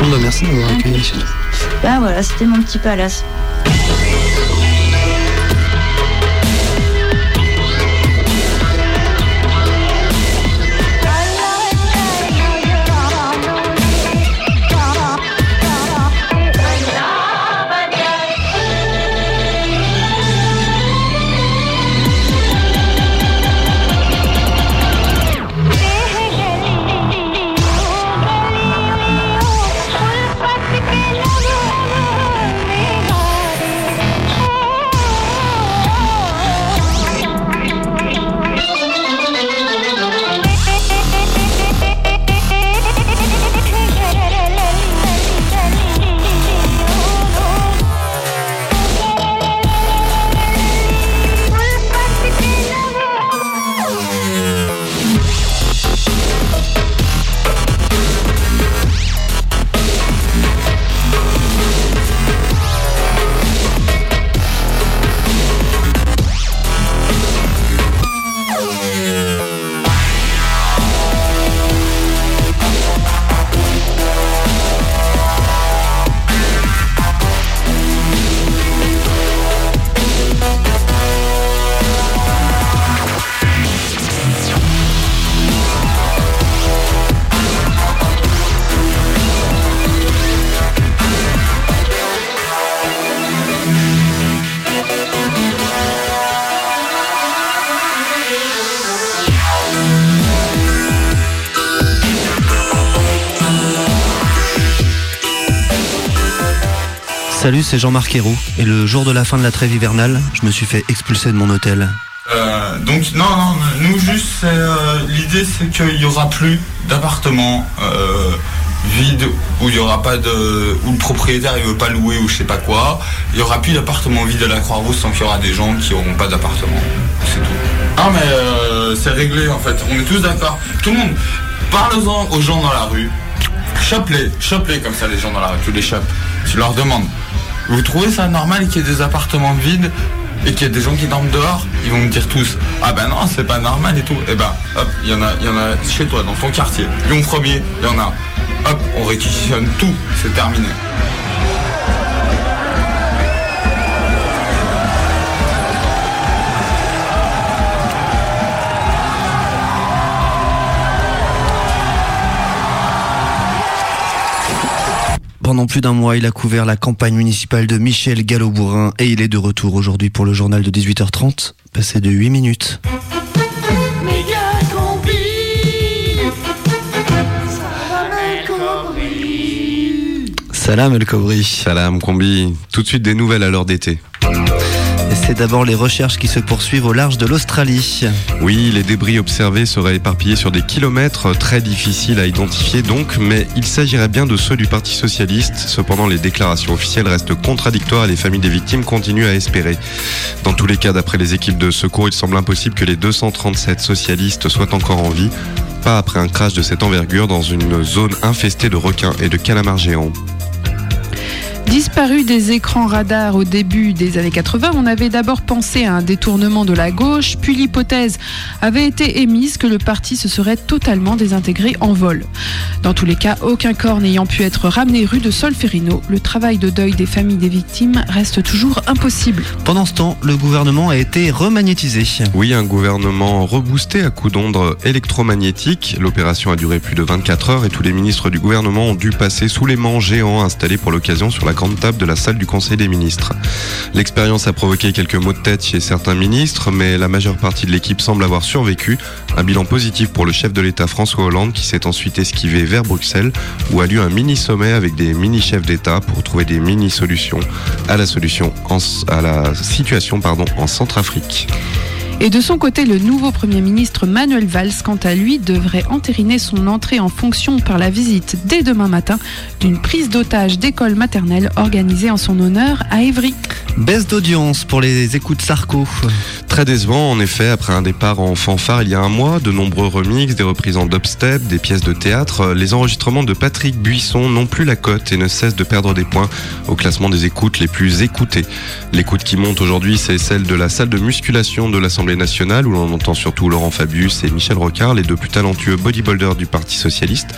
Bon, ben merci d'avoir accueilli chez nous. Ben voilà, c'était mon petit palace. Salut, c'est Jean-Marc Ayrault. Et le jour de la fin de la trêve hivernale, je me suis fait expulser de mon hôtel. Euh, donc non, non, nous juste, c'est, euh, l'idée c'est qu'il n'y aura plus d'appartements euh, vides où il y aura pas de, où le propriétaire il veut pas louer ou je sais pas quoi. Il y aura plus d'appartements vides à la Croix-Rousse sans qu'il y aura des gens qui auront pas d'appartement. C'est tout. Ah mais euh, c'est réglé en fait. On est tous d'accord. Tout le monde. Parle-en aux gens dans la rue. Chope-les, chope-les comme ça les gens dans la rue. Tu les chopes. Tu leur demandes. Vous trouvez ça normal qu'il y ait des appartements vides et qu'il y a des gens qui dorment dehors? Ils vont me dire tous, ah ben non, c'est pas normal et tout. Et ben, hop, il y en a, il y en a chez toi, dans ton quartier. Lyon premier, il y en a. Hop, on réquisitionne tout, c'est terminé. Pendant plus d'un mois, il a couvert la campagne municipale de Michel Gallo-Bourin et il est de retour aujourd'hui pour le journal de dix-huit heures trente, passé de huit minutes. Salam El Khomri. Salam Combi. Tout de suite des nouvelles à l'heure d'été. C'est d'abord les recherches qui se poursuivent au large de l'Australie. Oui, les débris observés seraient éparpillés sur des kilomètres, très difficiles à identifier donc, mais il s'agirait bien de ceux du Parti Socialiste. Cependant, les déclarations officielles restent contradictoires et les familles des victimes continuent à espérer. Dans tous les cas, d'après les équipes de secours, il semble impossible que les deux cent trente-sept socialistes soient encore en vie, pas après un crash de cette envergure dans une zone infestée de requins et de calamars géants. Disparu des écrans radars au début des années quatre-vingts, on avait d'abord pensé à un détournement de la gauche, puis l'hypothèse avait été émise que le parti se serait totalement désintégré en vol. Dans tous les cas, aucun corps n'ayant pu être ramené rue de Solferino, le travail de deuil des familles des victimes reste toujours impossible. Pendant ce temps, le gouvernement a été remagnétisé. Oui, un gouvernement reboosté à coups d'ondes électromagnétiques. L'opération a duré plus de vingt-quatre heures et tous les ministres du gouvernement ont dû passer sous les mans géants installés pour l'occasion sur la grande table de la salle du Conseil des ministres. L'expérience a provoqué quelques maux de tête chez certains ministres, mais la majeure partie de l'équipe semble avoir survécu. Un bilan positif pour le chef de l'État François Hollande qui s'est ensuite esquivé vers Bruxelles où a lieu un mini-sommet avec des mini-chefs d'État pour trouver des mini-solutions à la, solution en, à la situation pardon, en Centrafrique. Et de son côté, le nouveau Premier ministre Manuel Valls, quant à lui, devrait entériner son entrée en fonction par la visite dès demain matin d'une prise d'otage d'école maternelle organisée en son honneur à Évry. Baisse d'audience pour les écoutes Sarko. Très décevant, en effet, après un départ en fanfare il y a un mois, de nombreux remixes, des reprises en dubstep, des pièces de théâtre, les enregistrements de Patrick Buisson n'ont plus la cote et ne cessent de perdre des points au classement des écoutes les plus écoutées. L'écoute qui monte aujourd'hui, c'est celle de la salle de musculation de l'Assemblée nationale, où l'on entend surtout Laurent Fabius et Michel Rocard, les deux plus talentueux bodybuilders du Parti Socialiste,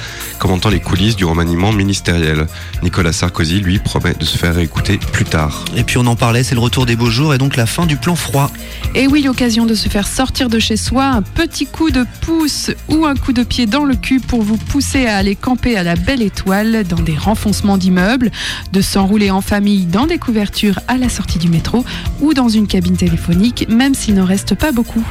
commentant les coulisses du remaniement ministériel. Nicolas Sarkozy, lui, promet de se faire écouter plus tard. Et puis on en parlait, c'est le retour des beaux jours et donc la fin du plan froid. Et Et oui, l'occasion de se faire sortir de chez soi, un petit coup de pouce ou un coup de pied dans le cul pour vous pousser à aller camper à la belle étoile dans des renfoncements d'immeubles, de s'enrouler en famille dans des couvertures à la sortie du métro ou dans une cabine téléphonique, même s'il n'en reste pas beaucoup.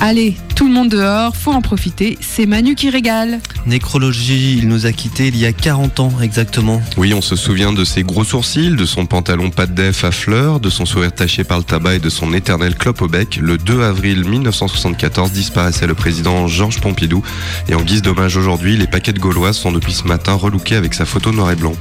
Allez, tout le monde dehors, faut en profiter, c'est Manu qui régale. Nécrologie, il nous a quittés il y a quarante ans exactement. Oui, on se souvient de ses gros sourcils, de son pantalon patte def à fleurs, de son sourire taché par le tabac et de son éternelle clope au bec. Le deux avril dix-neuf cent soixante-quatorze disparaissait le président Georges Pompidou et en guise d'hommage aujourd'hui, les paquettes gauloises sont depuis ce matin relookés avec sa photo noir et blanc.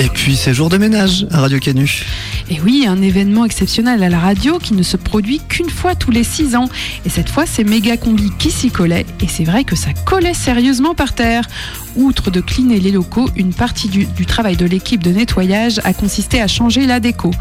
Et puis c'est jour de ménage à Radio Canu. Et oui, un événement exceptionnel à la radio qui ne se produit qu'une fois tous les six ans. Et cette fois, c'est Méga Combi qui s'y collait. Et c'est vrai que ça collait sérieusement par terre. Outre de cleaner les locaux, une partie du, du travail de l'équipe de nettoyage a consisté à changer la déco.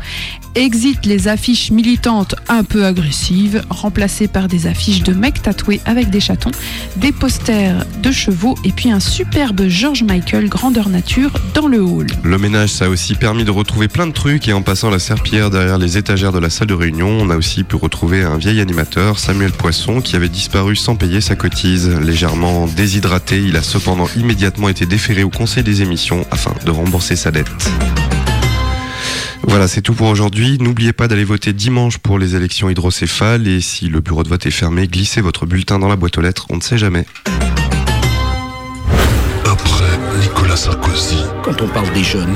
Exit les affiches militantes un peu agressives, remplacées par des affiches de mecs tatoués avec des chatons, des posters de chevaux et puis un superbe George Michael grandeur nature dans le hall. Le ménage, ça a aussi permis de retrouver plein de trucs et en passant la La serpillière derrière les étagères de la salle de réunion, on a aussi pu retrouver un vieil animateur, Samuel Poisson, qui avait disparu sans payer sa cotise. Légèrement déshydraté, il a cependant immédiatement été déféré au conseil des émissions afin de rembourser sa dette. Voilà, c'est tout pour aujourd'hui. N'oubliez pas d'aller voter dimanche pour les élections hydrocéphales et si le bureau de vote est fermé, glissez votre bulletin dans la boîte aux lettres, on ne sait jamais. Après Nicolas Sarkozy. Quand on parle des jeunes,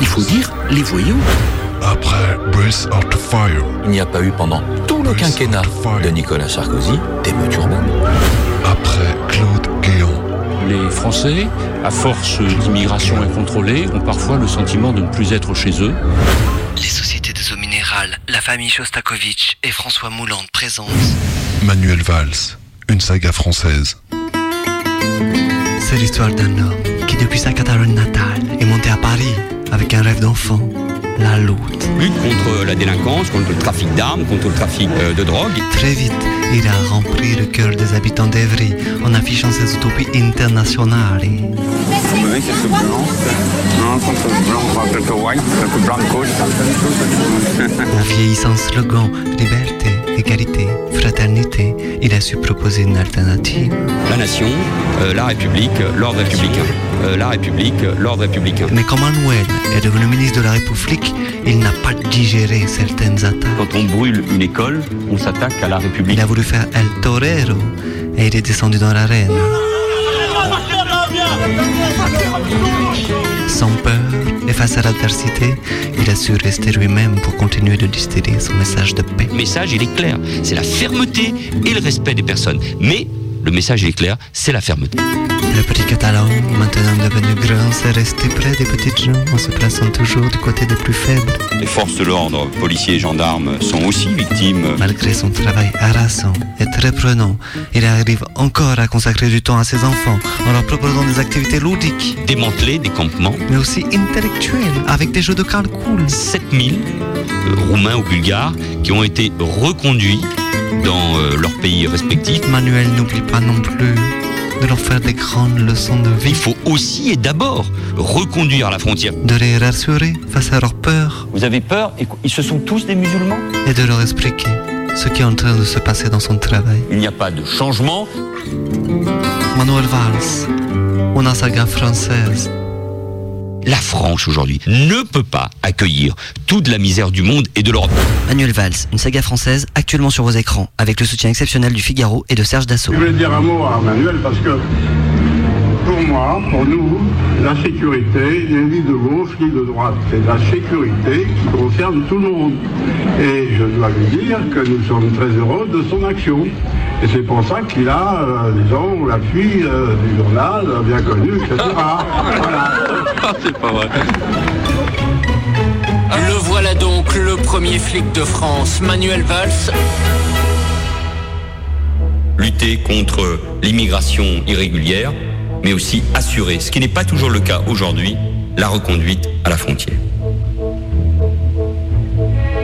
il faut dire les voyous. Après Breath Out Fire. Il n'y a pas eu pendant tout le quinquennat de Nicolas Sarkozy d'émeute urbaine. Après Claude Guéant. Les Français, à force d'immigration incontrôlée, ont parfois le sentiment de ne plus être chez eux. Les sociétés des eaux minérales, la famille Shostakovich et François Mouland présentent Manuel Valls, une saga française. C'est l'histoire d'un homme qui, depuis sa Catalogne natale, est monté à Paris avec un rêve d'enfant. La lutte. Lutte contre la délinquance, contre le trafic d'armes, contre le trafic euh, de drogue. Très vite, il a rempli le cœur des habitants d'Evry en affichant ses utopies internationales. Oui, c'est ce blanc. Non, contre le blanc, plutôt white, plutôt blanco. En vieillissant slogan liberté, égalité, fraternité, il a su proposer une alternative. La nation, euh, la République, l'ordre républicain. Euh, la République, l'ordre républicain. Mais quand Manuel est devenu ministre de la République, il n'a pas digéré certaines attaques. Quand on brûle une école, on s'attaque à la République. Il a voulu faire El Torero et il est descendu dans l'arène. Sans peur et face à l'adversité, il a su rester lui-même pour continuer de distiller son message de paix. Le message, il est clair, c'est la fermeté et le respect des personnes. Mais le message, il est clair, c'est la fermeté. Le petit Catalan, maintenant devenu grand, s'est resté près des petites gens en se plaçant toujours du côté des plus faibles. Les forces de l'ordre, policiers et gendarmes, sont aussi victimes. Malgré son travail harassant et très prenant, il arrive encore à consacrer du temps à ses enfants en leur proposant des activités ludiques. Démanteler des campements. Mais aussi intellectuels, avec des jeux de calcul. sept mille euh, Roumains ou Bulgares qui ont été reconduits dans euh, leurs pays respectifs. Manuel n'oublie pas non plus de leur faire des grandes leçons de vie. Il faut aussi et d'abord reconduire à la frontière. De les rassurer face à leur peur. Vous avez peur et ils se sont tous des musulmans. Et de leur expliquer ce qui est en train de se passer dans son travail. Il n'y a pas de changement. Manuel Valls, une saga française. La France aujourd'hui ne peut pas accueillir toute la misère du monde et de l'Europe. Manuel Valls, une saga française actuellement sur vos écrans, avec le soutien exceptionnel du Figaro et de Serge Dassault. Je voulais dire un mot à Manuel parce que, pour moi, pour nous, la sécurité n'est ni de gauche ni de droite. C'est la sécurité qui concerne tout le monde. Et je dois lui dire que nous sommes très heureux de son action. Et c'est pour ça qu'il a, euh, disons, l'appui euh, du journal bien connu, et cetera. Voilà. C'est pas vrai. Le voilà donc, le premier flic de France, Manuel Valls. Lutter contre l'immigration irrégulière, mais aussi assurer, ce qui n'est pas toujours le cas aujourd'hui, la reconduite à la frontière.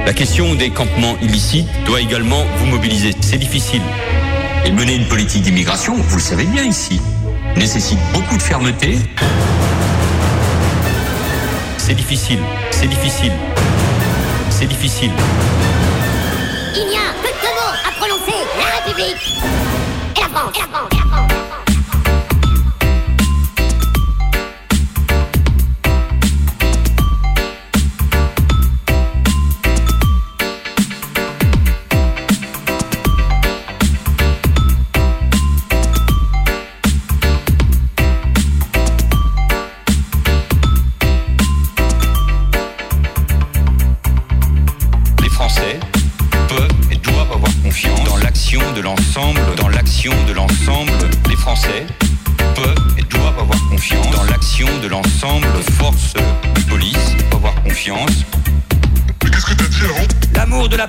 La question des campements illicites doit également vous mobiliser. C'est difficile. Et mener une politique d'immigration, vous le savez bien ici, nécessite beaucoup de fermeté. C'est difficile, c'est difficile, c'est difficile. Il n'y a que deux mots à prononcer, la République et la France, et la France, et la France.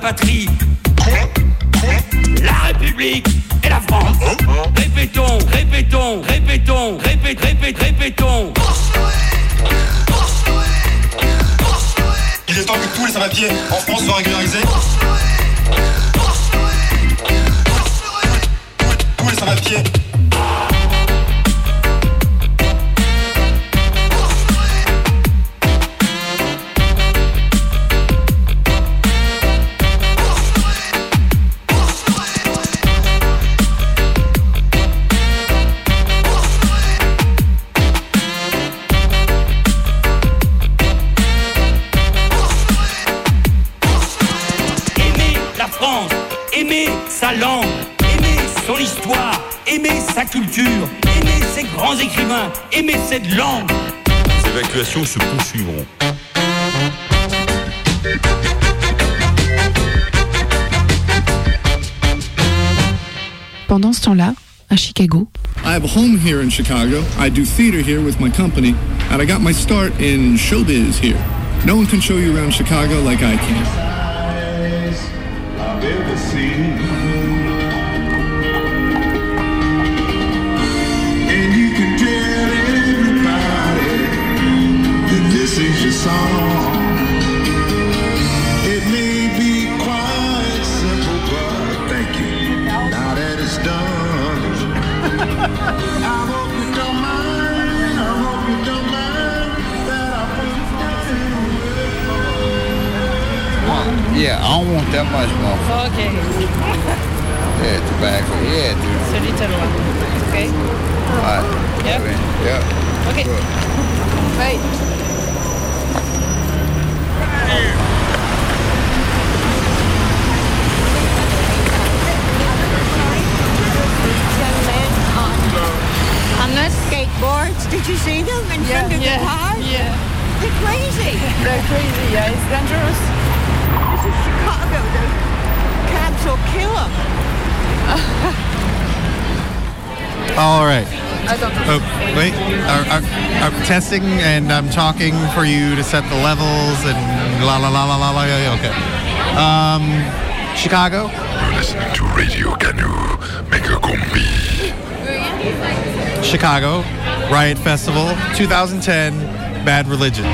Patrie, la République et la France. Répétons, répétons, répétons, répétons, répétons, répétons. Il est temps que tous les sans-papiers en France soient régularisés. Tous les sans-papiers. Culture, aimer ses grands écrivains, aimer cette langue, évacuations se poursuivront. Pendant ce temps-là, à Chicago. I have a home here in Chicago. I do theater here with my company, and I got my start in showbiz here. No one can show you around Chicago like I can. I've ever seen. And you can tell everybody that this is your song. It may be quite simple, but thank you. Now that it's done. I hope you don't mind. I hope you don't mind that I put nothing away for you. Yeah, I don't want that much more. Oh, okay. Yeah, tobacco. Yeah, dude. It's a little one. Okay. All right. Yep. Yeah. Okay. Good. Right. Right here. On the skateboards, did you see them in yeah, front of yeah, the cars? Yeah. They're crazy. They're crazy, yeah, it's dangerous. This is Chicago, the cops will kill them. All right. Oh, wait, I'm, I'm testing and I'm talking for you to set the levels and la la la la la la, okay. Um, Chicago? You're listening to Radio Canu, make a combi. Chicago, Riot Festival, twenty ten, Bad Religion.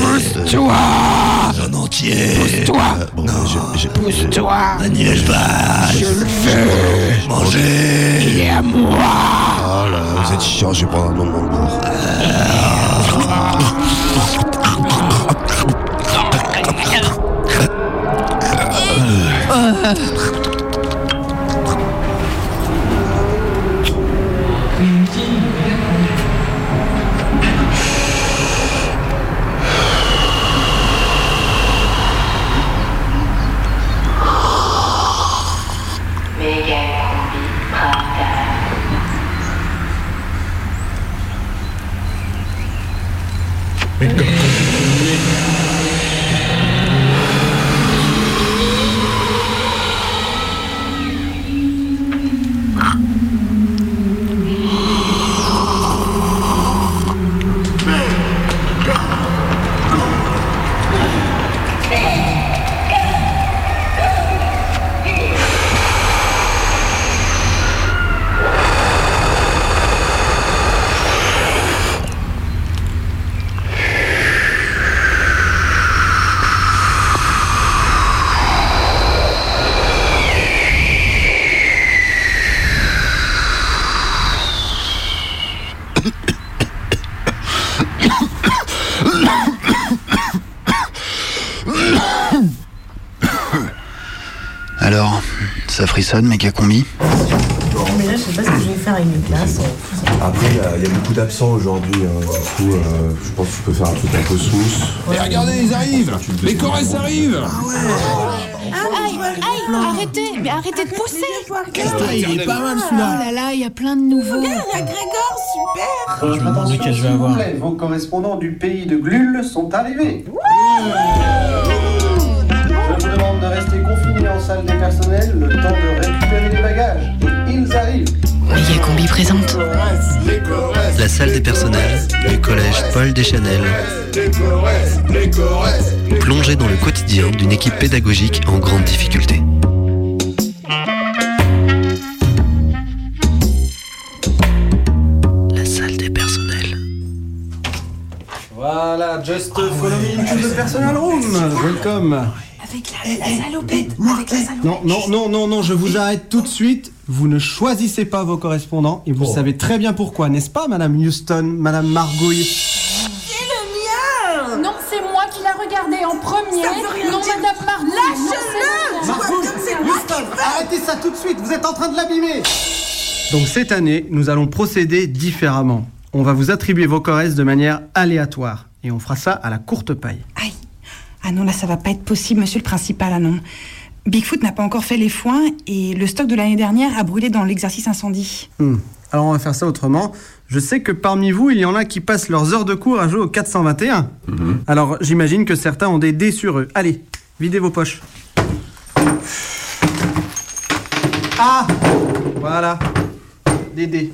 Pousse-toi! En entier! Pousse-toi! Euh, bon, pousse-toi! N'annule pas! Je le veux! Manger! Il est à moi! Oh là, vous êtes chiant, je vais prendre un nom de mon corps. Alors, ça frissonne, méga combi. Mais là, je sais pas ce que je vais faire avec mes classes. Après, il y, y a beaucoup d'absents aujourd'hui. Hein. Du coup, euh, je pense que tu peux faire un truc un peu souce. Et regardez, ils arrivent. Les Corses arrivent. Ah ouais. Ah, aïe, aïe, arrêtez. Mais arrêtez de pousser. Qu'est-ce que il est pas mal celui-là. Oh là là, il y a plein de nouveaux. Regarde, il y a Grégor, super. Euh, je me demande lequel je vais avoir. Vos correspondants du pays de Glul sont arrivés. De rester confinés en salle des personnels le temps de récupérer les bagages. Ils arrivent. Méga Combi présente la salle des personnels, le collège Paul Deschanel, plongé dans le quotidien d'une équipe pédagogique en grande difficulté. La salle des personnels. Voilà, just oh follow me into the personnel room. Welcome. Avec la, hey, la salopette, hey, avec la salopette. Non, non, non, non, non, je vous arrête tout de suite. Vous ne choisissez pas vos correspondants et vous oh. savez très bien pourquoi, n'est-ce pas, Madame Houston, Madame Margouille? C'est le mien. Non, c'est moi qui l'a regardé en premier. Ça veut rien non, dire. Madame Margouille. Lâche-le. Margouille, Houston, arrêtez ça tout de suite. Vous êtes en train de l'abîmer. Donc cette année, nous allons procéder différemment. On va vous attribuer vos correspondances de manière aléatoire et on fera ça à la courte paille. Aïe. Ah non, là, ça va pas être possible, monsieur le principal, ah non. Bigfoot n'a pas encore fait les foins et le stock de l'année dernière a brûlé dans l'exercice incendie. Hmm. Alors, on va faire ça autrement. Je sais que parmi vous, il y en a qui passent leurs heures de cours à jouer au quatre cent vingt et un. Mm-hmm. Alors, j'imagine que certains ont des dés sur eux. Allez, videz vos poches. Ah! Voilà. Des dés.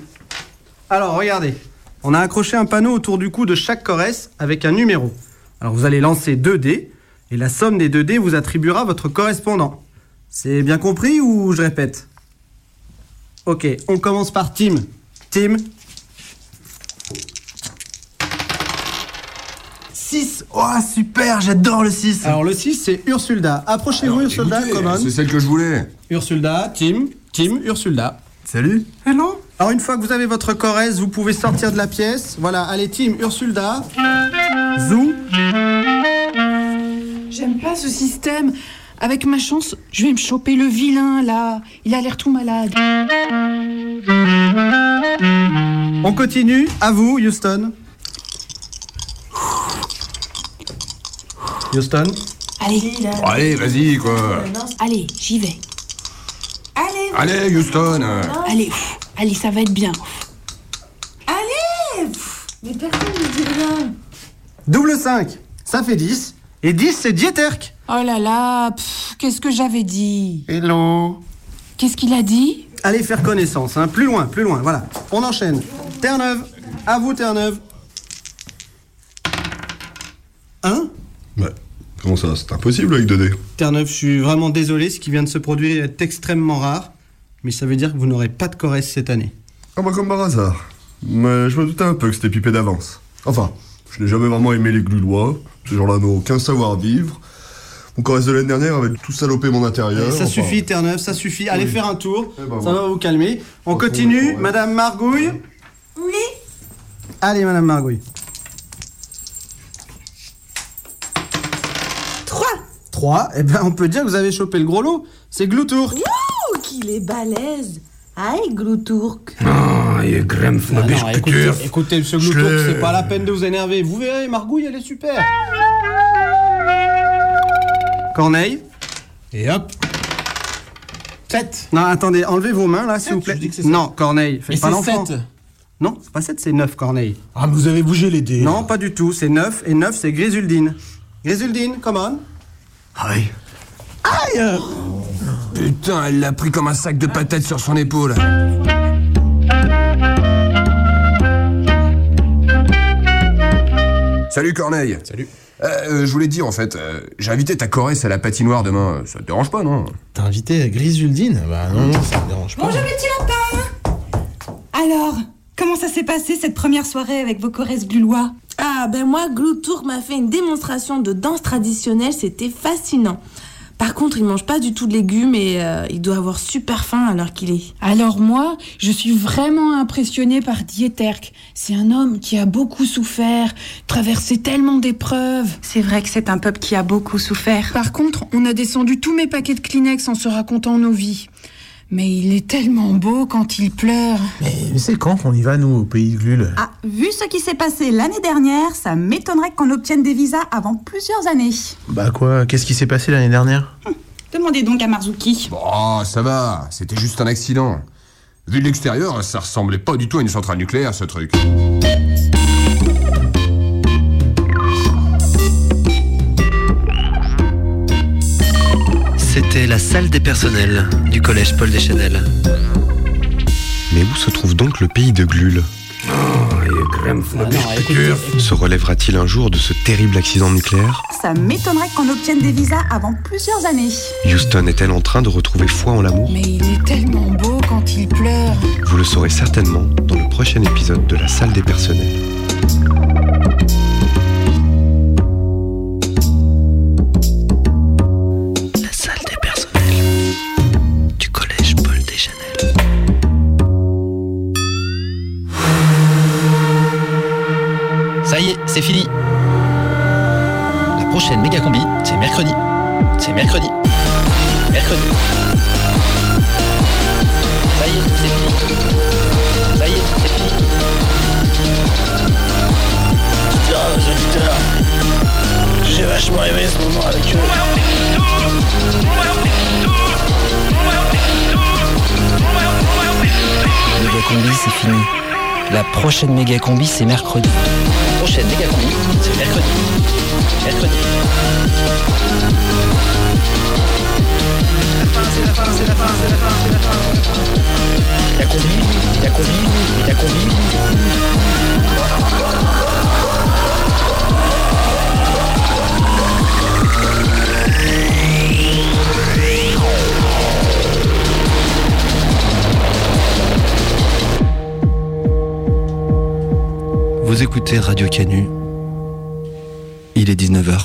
Alors, regardez. On a accroché un panneau autour du cou de chaque corresse avec un numéro. Alors, vous allez lancer deux dés, et la somme des deux dés vous attribuera votre correspondant. C'est bien compris ou je répète? Ok, on commence par Tim. Tim. six. Oh, super, j'adore le six. Alors, le six, c'est Ursulda. Approchez-vous, Ursulda, Common. C'est celle que je voulais. Ursulda, Tim, Tim, Ursulda. Salut. Hello. Alors, une fois que vous avez votre corresse, vous pouvez sortir de la pièce. Voilà, allez, Tim, Ursulda. Zou. J'aime pas ce système. Avec ma chance, je vais me choper le vilain, là. Il a l'air tout malade. On continue. À vous, Houston. Houston. Allez. Bon, allez, vas-y, quoi. Allez, j'y vais. Allez, allez, Houston. Allez, pff, allez, ça va être bien. Allez pff, mais personne ne dit rien. Double cinq, ça fait dix. Et dix, c'est Dieterk. Oh là là, pff, qu'est-ce que j'avais dit? Hello. Qu'est-ce qu'il a dit? Allez faire connaissance, hein. Plus loin, plus loin, voilà. On enchaîne. Terre-Neuve, à vous Terre-Neuve. un. Bah, comment ça? C'est impossible avec deux dés. Terre-Neuve, je suis vraiment désolé, ce qui vient de se produire est extrêmement rare. Mais ça veut dire que vous n'aurez pas de corresse cette année. Ah bah comme par hasard. Mais je me doutais un peu que c'était pipé d'avance. Enfin... Je n'ai jamais vraiment aimé les Glulois. Ces gens-là n'ont aucun savoir-vivre. Mon corresse de l'année dernière avait tout salopé mon intérieur. Et ça enfin... suffit, Terre-Neuve, ça suffit. Allez oui. faire un tour, eh ben ça ouais. va vous calmer. On enfin, continue, on Madame Margouille. Oui. Allez, Madame Margouille. Trois. Trois. Eh ben, on peut dire que vous avez chopé le gros lot. C'est Gloutourk. Wouh, qu'il est balèze. Aïe, Gloutourk. Ah, il est gremf, ma biche couture. Écoutez, monsieur Gloutourk, c'est pas la peine de vous énerver. Vous verrez, Margouille, elle est super. Corneille. Et hop. sept. Non, attendez, enlevez vos mains, là, s'il vous plaît. Non, Corneille, faites pas l'enfant. Non, c'est pas sept, c'est neuf, Corneille. Ah, mais vous avez bougé les dés. Non, pas du tout, c'est neuf, et neuf, c'est Grésuldine. Grésuldine, come on. Aïe. Aïe oh. Putain, elle l'a pris comme un sac de patates sur son épaule. Salut Corneille. Salut. Euh, je voulais te dire en fait, euh, j'ai invité ta choresse à la patinoire demain, ça te dérange pas, non? T'as invité Grésuldine? Bah non, ça me dérange pas. Bonjour le petit lapin. Alors, comment ça s'est passé cette première soirée avec vos choresses glulois? Ah ben moi, Gloutour m'a fait une démonstration de danse traditionnelle, c'était fascinant. Par contre, il mange pas du tout de légumes et euh, il doit avoir super faim alors qu'il est. Alors moi, je suis vraiment impressionnée par Dieterck. C'est un homme qui a beaucoup souffert, traversé tellement d'épreuves. C'est vrai que c'est un peuple qui a beaucoup souffert. Par contre, on a descendu tous mes paquets de Kleenex en se racontant nos vies. Mais il est tellement beau quand il pleure. Mais c'est quand qu'on y va, nous, au pays de Glule? Ah, vu ce qui s'est passé l'année dernière, ça m'étonnerait qu'on obtienne des visas avant plusieurs années. Bah quoi? Qu'est-ce qui s'est passé l'année dernière? hum, Demandez donc à Marzuki. Bon, ça va, c'était juste un accident. Vu de l'extérieur, ça ressemblait pas du tout à une centrale nucléaire, ce truc. C'était la salle des personnels du collège Paul Deschanel. Mais où se trouve donc le pays de Glule? Oh, ah, se relèvera-t-il un jour de ce terrible accident nucléaire? Ça m'étonnerait qu'on obtienne des visas avant plusieurs années. Houston est-elle en train de retrouver foi en l'amour? Mais il est tellement beau quand il pleure. Vous le saurez certainement dans le prochain épisode de la salle des personnels. Ça y est, c'est fini. La prochaine méga combi, c'est mercredi. C'est mercredi. Mercredi. Ça y est, c'est fini. Ça y est, c'est fini. Putain, les auditeurs, j'ai vachement aimé ce moment avec eux. Méga combi, c'est fini. La prochaine méga combi, c'est mercredi. Prochaine méga combi, c'est mercredi. Mercredi. C'est la fin, c'est la fin, c'est la fin, c'est la fin, c'est la fin. La combi, la combi, la combi. Vous écoutez Radio Canu, il est dix-neuf heures.